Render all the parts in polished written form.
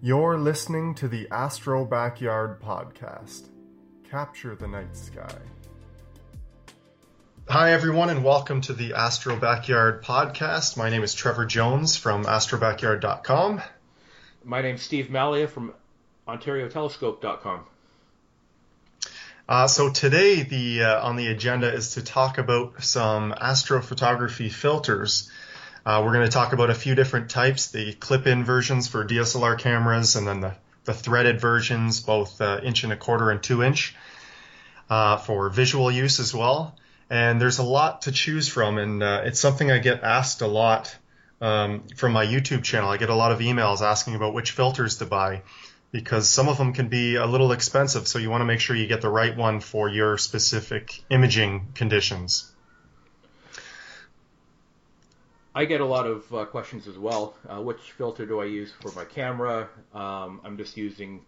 You're listening to the Astro Backyard Podcast. Capture the night sky. Hi everyone and welcome to the Astro Backyard Podcast. My name is Trevor Jones from astrobackyard.com. My name's Steve Malia from OntarioTelescope.com. So today on the agenda is to talk about some astrophotography filters. We're going to talk about a few different types, the clip-in versions for DSLR cameras, and then the threaded versions, both inch and a quarter and 2-inch, for visual use as well. And there's a lot to choose from, and it's something I get asked a lot from my YouTube channel. I get a lot of emails asking about which filters to buy, because some of them can be a little expensive, so you want to make sure you get the right one for your specific imaging conditions. I get a lot of questions as well. Which filter do I use for my camera? I'm just using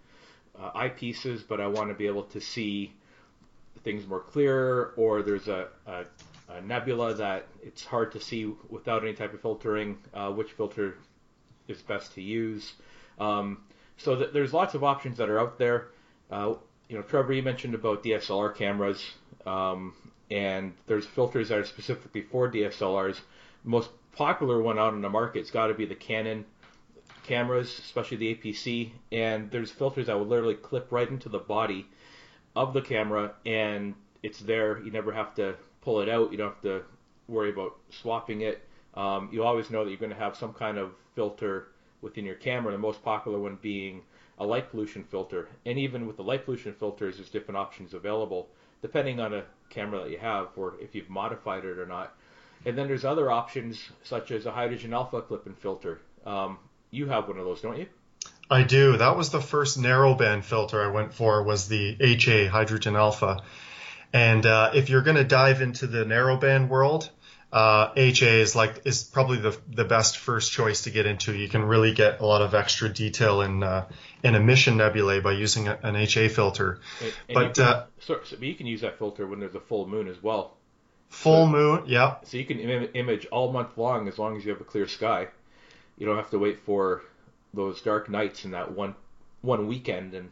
eyepieces, but I want to be able to see things more clear, or there's a nebula that it's hard to see without any type of filtering, which filter is best to use. So there's lots of options that are out there. Trevor, you mentioned about DSLR cameras, and there's filters that are specifically for DSLRs. Most popular one out on the market's got to be the Canon cameras, especially the APC, and there's filters that would literally clip right into the body of the camera, and it's there. You never have to pull it out. You don't have to worry about swapping it. You always know that you're going to have some kind of filter within your camera, the most popular one being a light pollution filter. And even with the light pollution filters, there's different options available, depending on a camera that you have or if you've modified it or not. And then there's other options, such as a hydrogen alpha clip-in filter. You have one of those, don't you? I do. That was the first narrowband filter I went for, was the HA, hydrogen alpha. And if you're going to dive into the narrowband world, HA is probably the best first choice to get into. You can really get a lot of extra detail in emission nebulae by using an HA filter. But you can use that filter when there's a full moon as well. Full moon, yeah. So you can image all month long as you have a clear sky. You don't have to wait for those dark nights in that one weekend and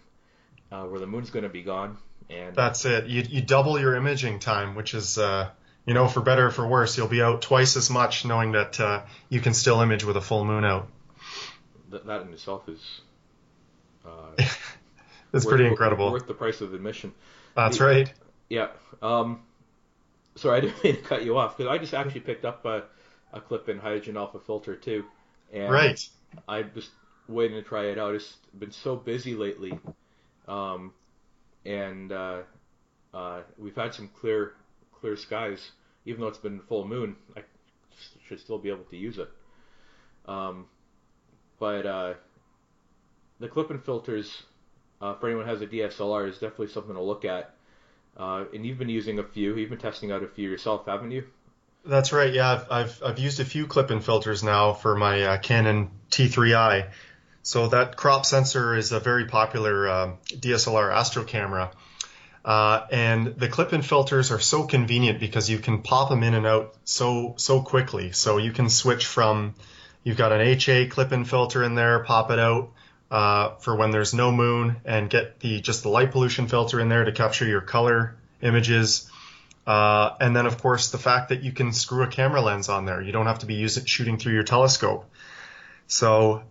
where the moon's going to be gone. And that's it. You double your imaging time, which is, for better or for worse, you'll be out twice as much knowing that you can still image with a full moon out. That in itself is it's pretty incredible. Worth the price of admission. That's right. Yeah. Sorry, I didn't mean to cut you off, because I just actually picked up a clip-in hydrogen alpha filter, too. And right. I'm just waiting to try it out. It's been so busy lately, and we've had some clear skies. Even though it's been full moon, I should still be able to use it. But the clip-in filters, for anyone who has a DSLR, is definitely something to look at. And you've been using a few. You've been testing out a few yourself, haven't you? That's right. Yeah, I've used a few clip-in filters now for my Canon T3i. So that crop sensor is a very popular DSLR astro camera, and the clip-in filters are so convenient because you can pop them in and out so quickly. So you can switch from, you've got an HA clip-in filter in there, pop it out. For when there's no moon, and get just the light pollution filter in there to capture your color images. And then, of course, the fact that you can screw a camera lens on there. You don't have to be shooting through your telescope. So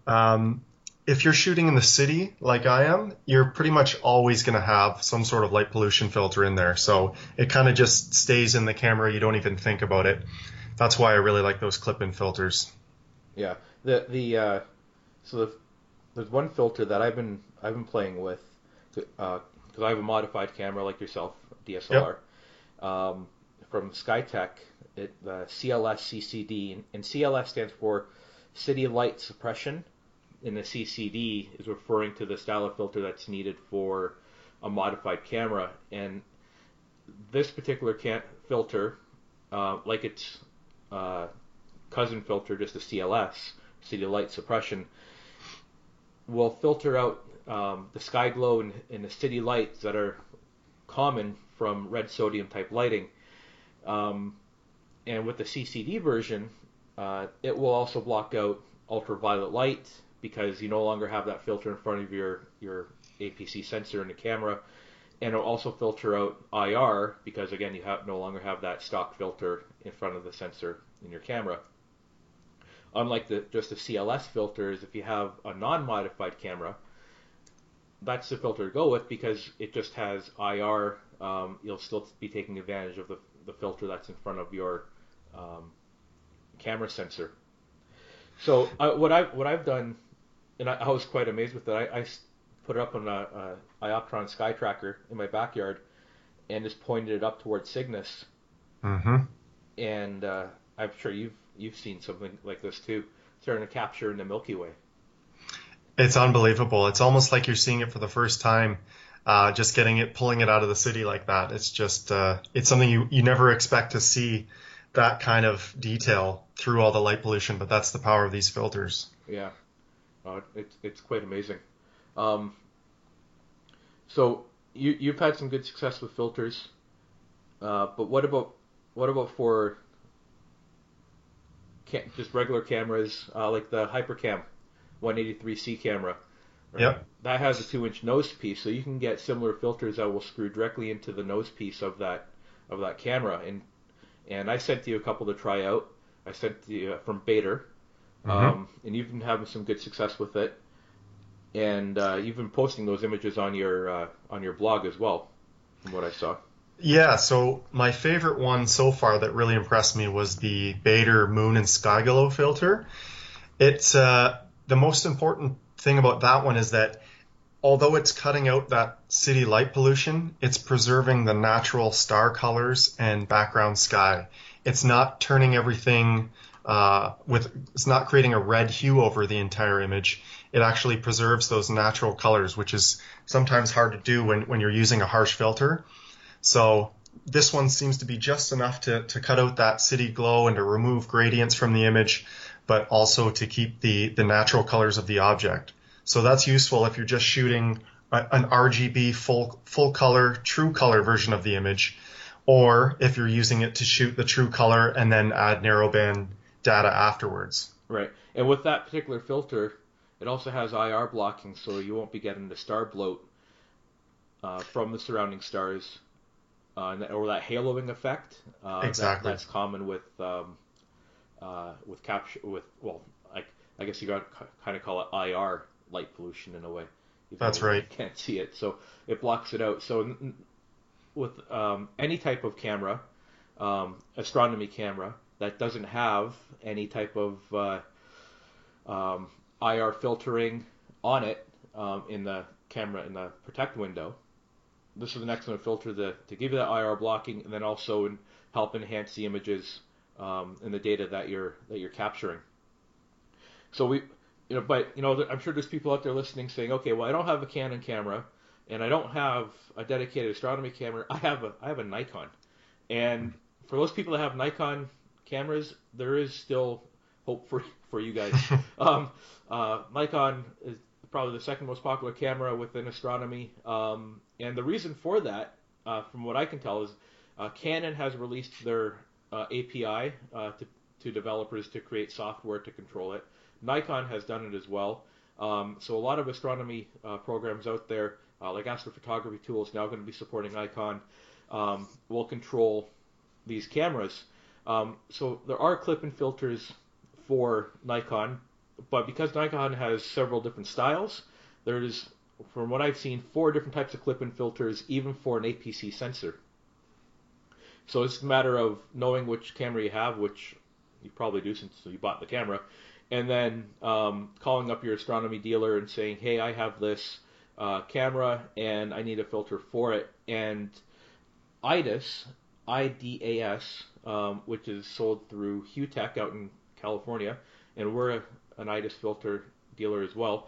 if you're shooting in the city like I am, you're pretty much always going to have some sort of light pollution filter in there. So it kind of just stays in the camera. You don't even think about it. That's why I really like those clip-in filters. Yeah. There's one filter that I've been playing with, because I have a modified camera like yourself, DSLR, yep. From SkyTech, the CLS CCD, and CLS stands for City Light Suppression, and the CCD is referring to the style of filter that's needed for a modified camera. And this particular filter, like its cousin filter, just the CLS, City Light Suppression, will filter out the sky glow and the city lights that are common from red sodium type lighting. And with the CCD version, it will also block out ultraviolet light, because you no longer have that filter in front of your APC sensor in the camera. And it'll also filter out IR because, again, you no longer have that stock filter in front of the sensor in your camera. Unlike just the CLS filters, if you have a non-modified camera, that's the filter to go with because it just has IR. You'll still be taking advantage of the filter that's in front of your camera sensor. So what I've done, and I was quite amazed with it, I put it up on a iOptron SkyTracker in my backyard and just pointed it up towards Cygnus. Mm-hmm. And I'm sure you've seen something like this too, starting to capture in the Milky Way. It's unbelievable. It's almost like you're seeing it for the first time, just pulling it out of the city like that. It's just, it's something you never expect to see, that kind of detail through all the light pollution, but that's the power of these filters. Yeah. It's quite amazing. So you've had some good success with filters, but what about for just regular cameras, like the HyperCam 183C camera? Right? Yep. That has a 2-inch nose piece, so you can get similar filters that will screw directly into the nose piece of that camera. And I sent you a couple to try out. I sent you from Bader, and you've been having some good success with it. And you've been posting those images on your blog as well, from what I saw. Yeah, so my favorite one so far that really impressed me was the Bader Moon and Sky Glow filter. It's the most important thing about that one is that although it's cutting out that city light pollution, it's preserving the natural star colors and background sky. It's not turning everything it's not creating a red hue over the entire image. It actually preserves those natural colors, which is sometimes hard to do when you're using a harsh filter. So this one seems to be just enough to cut out that city glow and to remove gradients from the image, but also to keep the natural colors of the object. So that's useful if you're just shooting an RGB full color, true color version of the image, or if you're using it to shoot the true color and then add narrowband data afterwards. Right. And with that particular filter, it also has IR blocking, so you won't be getting the star bloat from the surrounding stars, or that haloing effect. Exactly. That's common I guess you got to kind of call it IR light pollution in a way. That's right. You can't see it, so it blocks it out. So with any type of camera, astronomy camera, that doesn't have any type of IR filtering on it in the protect window. This is an excellent filter to give you that IR blocking, and then also help enhance the images and the data that you're capturing. So I'm sure there's people out there listening saying, okay, well, I don't have a Canon camera, and I don't have a dedicated astronomy camera. I have a Nikon, and for those people that have Nikon cameras, there is still hope for you guys. Nikon is probably the second most popular camera within astronomy, and the reason for that, from what I can tell, is Canon has released their API to developers to create software to control it. Nikon has done it as well. So a lot of astronomy programs out there, like Astrophotography Tools, now going to be supporting Nikon, will control these cameras. So there are clip-in filters for Nikon, but because Nikon has several different styles, there's, from what I've seen, 4 different types of clip-in filters, even for an APC sensor. So it's a matter of knowing which camera you have, which you probably do since you bought the camera, and then calling up your astronomy dealer and saying, hey, I have this camera and I need a filter for it. And IDAS, which is sold through HuTech out in California, and we're an IDAS filter dealer as well.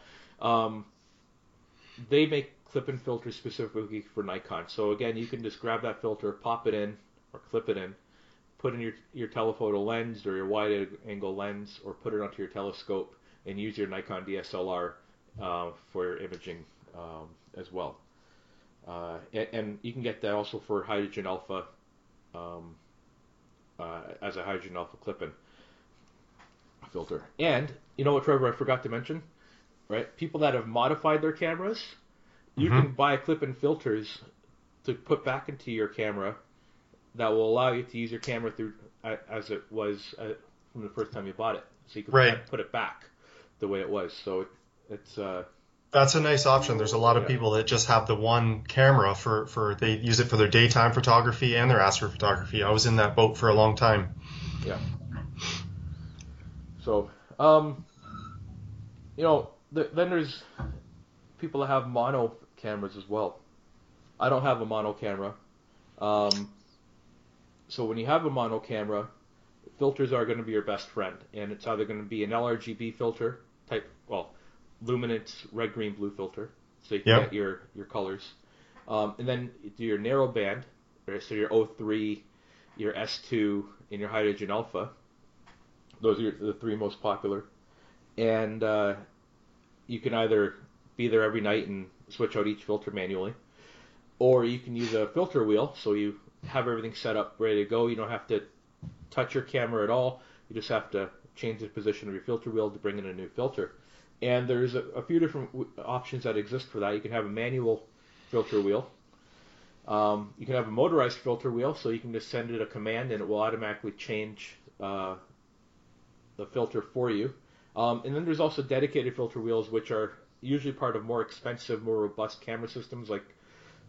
They make clip-in filters specifically for Nikon. So again, you can just grab that filter, pop it in, or clip it in, put in your telephoto lens or your wide-angle lens, or put it onto your telescope and use your Nikon DSLR for imaging as well. And you can get that also for hydrogen alpha, as a hydrogen alpha clip-in filter. And you know what, Trevor, I forgot to mention? right? People that have modified their cameras, you can buy clip-in filters to put back into your camera that will allow you to use your camera through as it was from the first time you bought it. So you can put it back the way it was. So it's... That's a nice option. There's a lot of people that just have the one camera for they use it for their daytime photography and their astrophotography. I was in that boat for a long time. Yeah. So, you know, then there's people that have mono cameras as well. I don't have a mono camera. So when you have a mono camera, filters are going to be your best friend, and it's either going to be an LRGB filter type, well, luminance red, green, blue filter, so you can get your colors, and then you do your narrow band, right? So your O3, your S2, and your hydrogen alpha. Those are the three most popular, and you can either be there every night and switch out each filter manually, or you can use a filter wheel, so you have everything set up ready to go. You don't have to touch your camera at all. You just have to change the position of your filter wheel to bring in a new filter. And there's a few different options that exist for that. You can have a manual filter wheel. You can have a motorized filter wheel, so you can just send it a command and it will automatically change the filter for you. And then there's also dedicated filter wheels, which are usually part of more expensive, more robust camera systems, like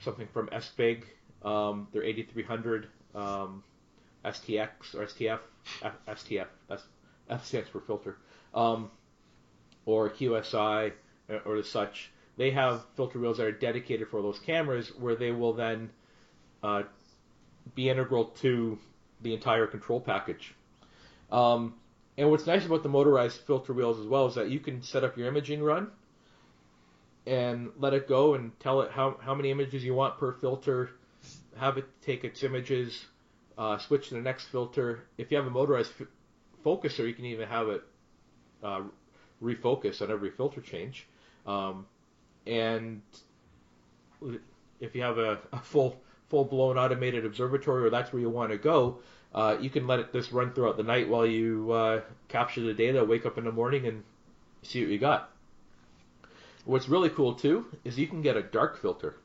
something from SBIG, their 8300, STX or STF, STF, F stands for filter. Or QSI or the such, they have filter wheels that are dedicated for those cameras, where they will then be integral to the entire control package. And what's nice about the motorized filter wheels as well is that you can set up your imaging run and let it go and tell it how many images you want per filter, have it take its images, switch to the next filter. If you have a motorized focuser, you can even have it refocus on every filter change, and if you have a full-blown automated observatory, or that's where you want to go, you can let it just run throughout the night while you capture the data, wake up in the morning and see what you got. What's really cool too is you can get a dark filter,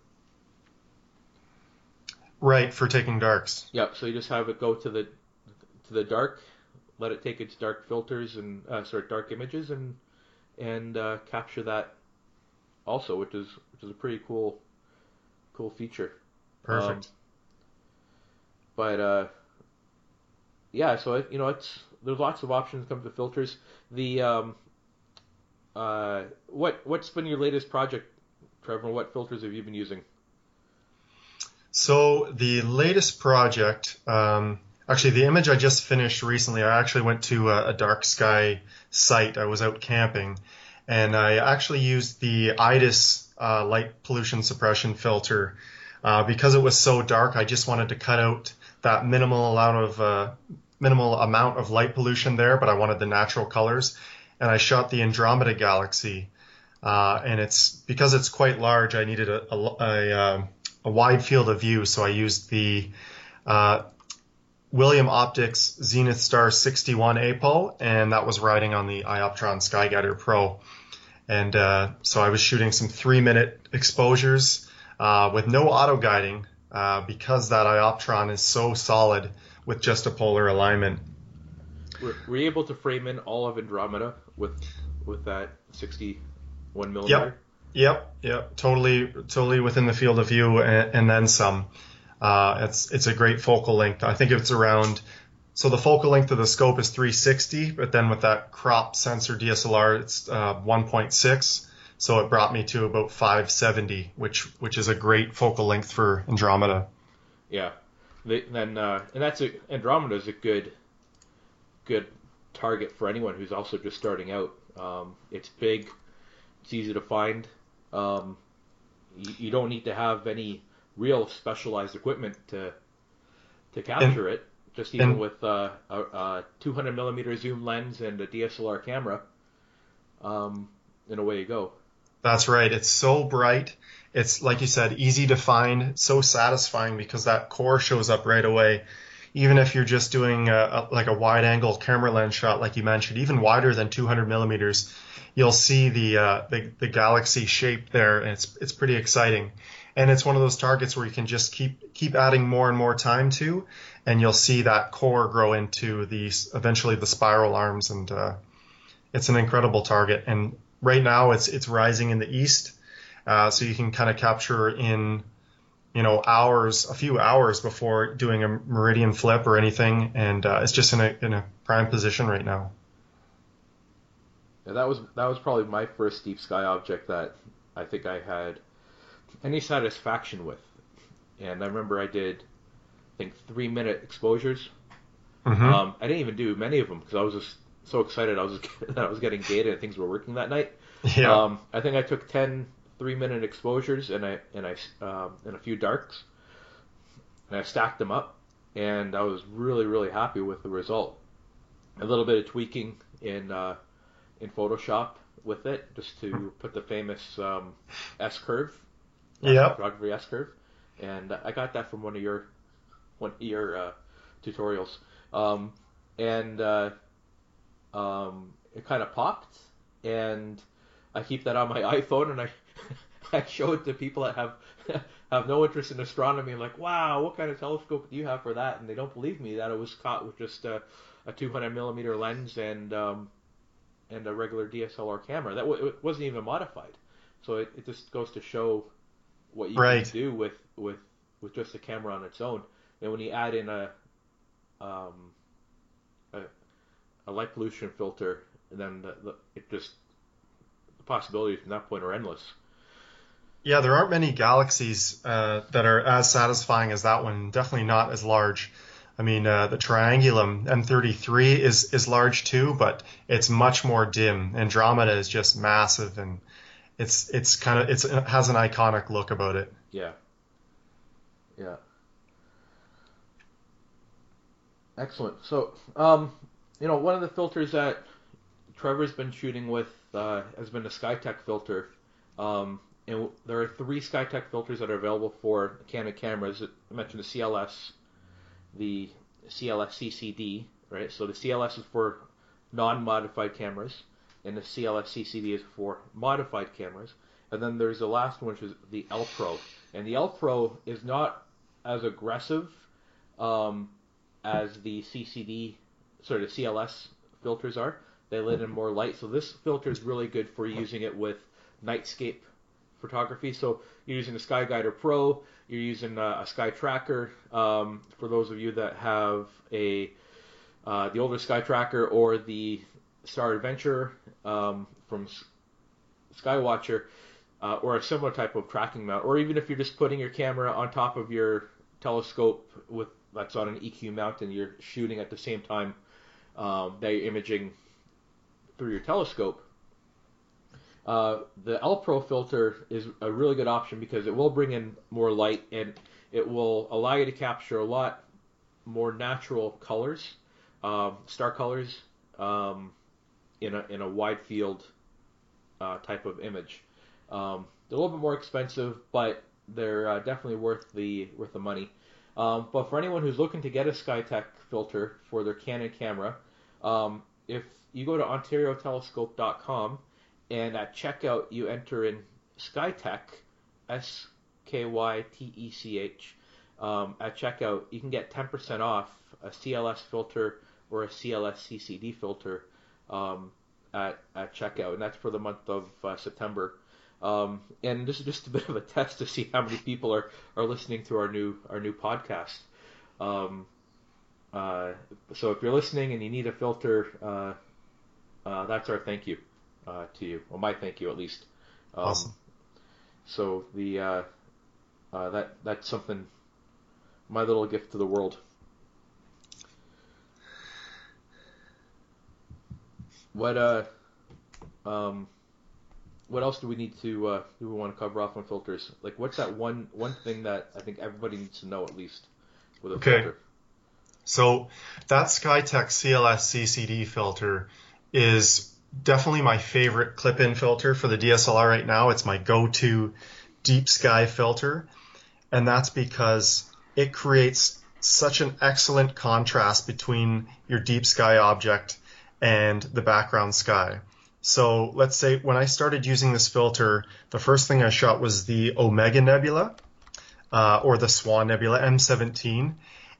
right, for taking darks. Yep. So you just have it go to the dark, let it take its dark filters and dark images and capture that also, which is a pretty cool feature. Perfect. So there's lots of options when it comes to filters. The what's been your latest project, Trevor? What filters have you been using? So the latest project. Actually, the image I just finished recently, I actually went to a dark sky site. I was out camping, and I actually used the IDAS light pollution suppression filter. Because it was so dark, I just wanted to cut out that minimal amount of light pollution there, but I wanted the natural colors. And I shot the Andromeda galaxy, and because it's quite large, I needed a wide field of view, so I used the... William Optics Zenith Star 61 APO, and that was riding on the iOptron SkyGuider Pro. And so I was shooting some 3-minute exposures with no auto-guiding because that iOptron is so solid with just a polar alignment. Were you able to frame in all of Andromeda with that 61 millimeter? Yep. Totally within the field of view and then some. It's a great focal length. I think it's around, so the focal length of the scope is 360, but then with that crop sensor DSLR, it's 1.6. So it brought me to about 570, which is a great focal length for Andromeda. Yeah. Andromeda is a good target for anyone who's also just starting out. It's big, it's easy to find. You don't need to have any real specialized equipment to capture it. Just even with a 200 millimeter zoom lens and a DSLR camera, and away you go. That's right. It's so bright. It's, like you said, easy to find. So satisfying because that core shows up right away. even if you're just doing like a wide angle camera lens shot, like you mentioned, even wider than 200 millimeters, you'll see the galaxy shape there, and it's pretty exciting. And it's one of those targets where you can just keep adding more and more time to, and you'll see that core grow into eventually the spiral arms, and it's an incredible target. And right now it's rising in the east, so you can kind of capture in hours, a few hours before doing a meridian flip or anything, and it's just in a prime position right now. Yeah, that was probably my first deep sky object that I think I had any satisfaction with. And I remember I did, I think, 3-minute exposures. Mm-hmm. I didn't even do many of them because I was just so excited that I was getting data and things were working that night. Yeah. I think I took 10 3-minute exposures and a few darks, and I stacked them up, and I was really, really happy with the result. A little bit of tweaking in Photoshop with it just to put the famous S-curve. Yeah, photography S curve, and I got that from one of your tutorials, it kind of popped, and I keep that on my iPhone, and I I show it to people that have no interest in astronomy. I'm like, wow, what kind of telescope do you have for that? And they don't believe me that it was caught with just a 200 millimeter lens and a regular DSLR camera. It wasn't even modified, so it just goes to show what you right. can do with just a camera on its own. And when you add in a light pollution filter, then the possibilities from that point are endless. Yeah, there aren't many galaxies that are as satisfying as that one. Definitely not as large. I mean, the Triangulum M33 is large too, but it's much more dim. Andromeda is just massive, and it has an iconic look about it. Yeah. Yeah. Excellent. So, one of the filters that Trevor's been shooting with has been a SkyTech filter. And there are 3 SkyTech filters that are available for Canon cameras. I mentioned the CLS CCD, right? So the CLS is for non-modified cameras, and the CLS CCD is for modified cameras. And then there's the last one, which is the L Pro. And the L Pro is not as aggressive as the CCD, sorry, the CLS filters are. They let in more light. So this filter is really good for using it with nightscape photography. So you're using a SkyGuider Pro, you're using a SkyTracker. For those of you that have the older SkyTracker or the Star Adventure from Skywatcher, or a similar type of tracking mount, or even if you're just putting your camera on top of your telescope that's on an EQ mount, and you're shooting at the same time that you're imaging through your telescope, the L Pro filter is a really good option because it will bring in more light, and it will allow you to capture a lot more natural colors, star colors, in a wide field type of image. They're a little bit more expensive, but they're definitely worth the money. But for anyone who's looking to get a SkyTech filter for their Canon camera, if you go to OntarioTelescope.com and at checkout you enter in SkyTech, SkyTech, at checkout, you can get 10% off a CLS filter or a CLS CCD filter at checkout, and that's for the month of September. And this is just a bit of a test to see how many people are listening to our new podcast. So if you're listening and you need a filter, that's our thank you to you, or my thank you at least. Awesome. So the that's something, my little gift to the world. What else do we need to do? We want to cover off on filters. Like, what's that one thing that I think everybody needs to know at least with a filter? So that SkyTech CLS CCD filter is definitely my favorite clip-in filter for the DSLR right now. It's my go-to deep sky filter, and that's because it creates such an excellent contrast between your deep sky object and the background sky. So let's say when I started using this filter, the first thing I shot was the Omega Nebula or the Swan Nebula M17,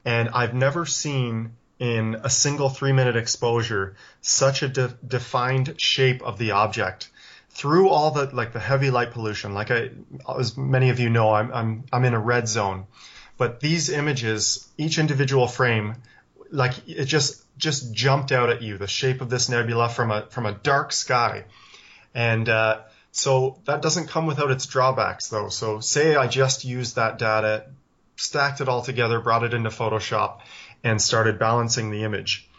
and I've never seen in a single 3-minute exposure such a defined shape of the object through all the the heavy light pollution. Like as many of you know, I'm in a red zone, but these images, each individual frame, it just jumped out at you, the shape of this nebula from a dark sky. And so that doesn't come without its drawbacks, though. So say I just used that data, stacked it all together, brought it into Photoshop, and started balancing the image.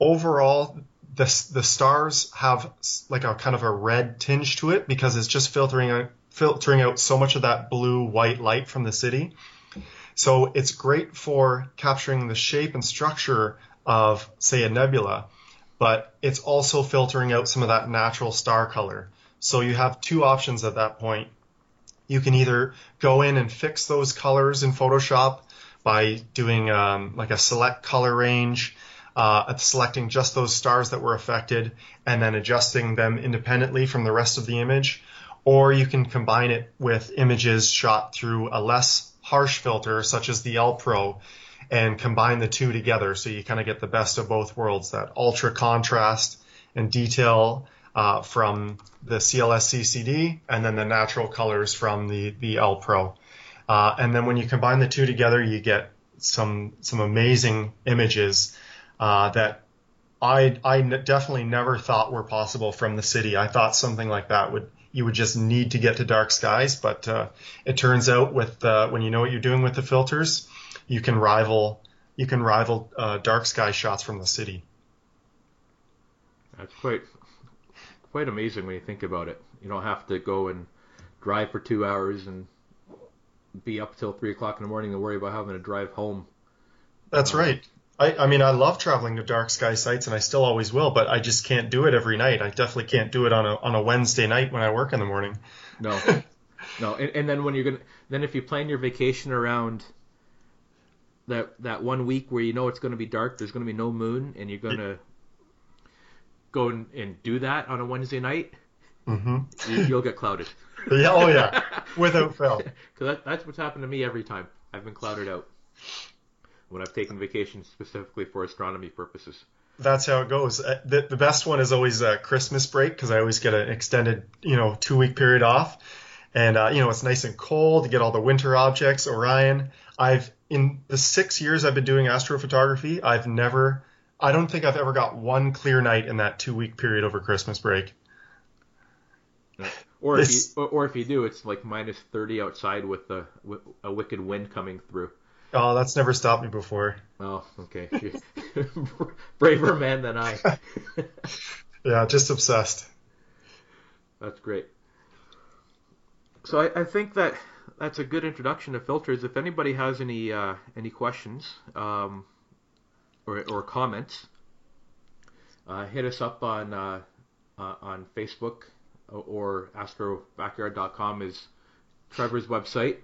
Overall, the stars have a kind of a red tinge to it because it's just filtering out so much of that blue-white light from the city. So it's great for capturing the shape and structure of, say, a nebula, but it's also filtering out some of that natural star color. So you have two options at that point. You can either go in and fix those colors in Photoshop by doing a select color range, selecting just those stars that were affected and then adjusting them independently from the rest of the image. Or you can combine it with images shot through a less harsh filter, such as the L-Pro, and combine the two together. So you kind of get the best of both worlds, that ultra contrast and detail from the CLS CCD, and then the natural colors from the L-Pro. And then when you combine the two together, you get some amazing images that I definitely never thought were possible from the city. I thought something like that you would just need to get to dark skies, but it turns out when you know what you're doing with the filters, you can rival dark sky shots from the city. That's quite amazing when you think about it. You don't have to go and drive for 2 hours and be up till 3 o'clock in the morning and worry about having to drive home. That's right. I mean, I love traveling to dark sky sites, and I still always will, but I just can't do it every night. I definitely can't do it on a Wednesday night when I work in the morning. No, no. And then if you plan your vacation around that 1 week where you know it's going to be dark, there's going to be no moon, and you're going to go and do that on a Wednesday night, mm-hmm. You'll get clouded. Yeah, oh yeah, without fail. Because that's what's happened to me every time. I've been clouded out when I've taken vacations specifically for astronomy purposes. That's how it goes. The best one is always Christmas break, because I always get an extended, 2-week period off. And, it's nice and cold. You get all the winter objects, Orion. In the 6 years I've been doing astrophotography, I don't think I've ever got one clear night in that 2-week period over Christmas break. No. Or if you do, it's like minus 30 outside with a wicked wind coming through. Oh, that's never stopped me before. Oh, okay. Braver man than I. Yeah, just obsessed. That's great. So I think that's a good introduction to filters. If anybody has any questions or comments, hit us up on Facebook, or astrobackyard.com is Trevor's website.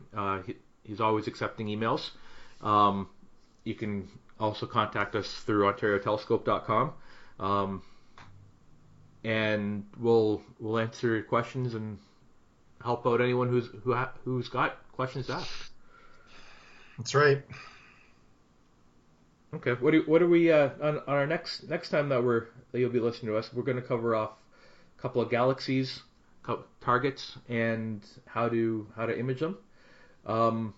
He's always accepting emails. You can also contact us through OntarioTelescope.com, and we'll answer your questions and help out anyone who's got questions to ask. That's right. Okay. What are we on our next time that you'll be listening to us? We're going to cover off a couple of galaxies, targets, and how to image them.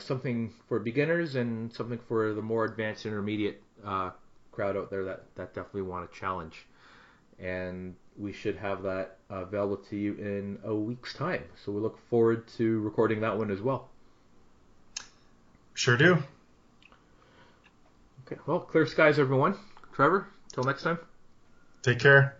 Something for beginners and something for the more advanced intermediate crowd out there that definitely want a challenge. And we should have that available to you in a week's time. So we look forward to recording that one as well. Sure do. Okay, well, clear skies, everyone. Trevor, till next time. Take care.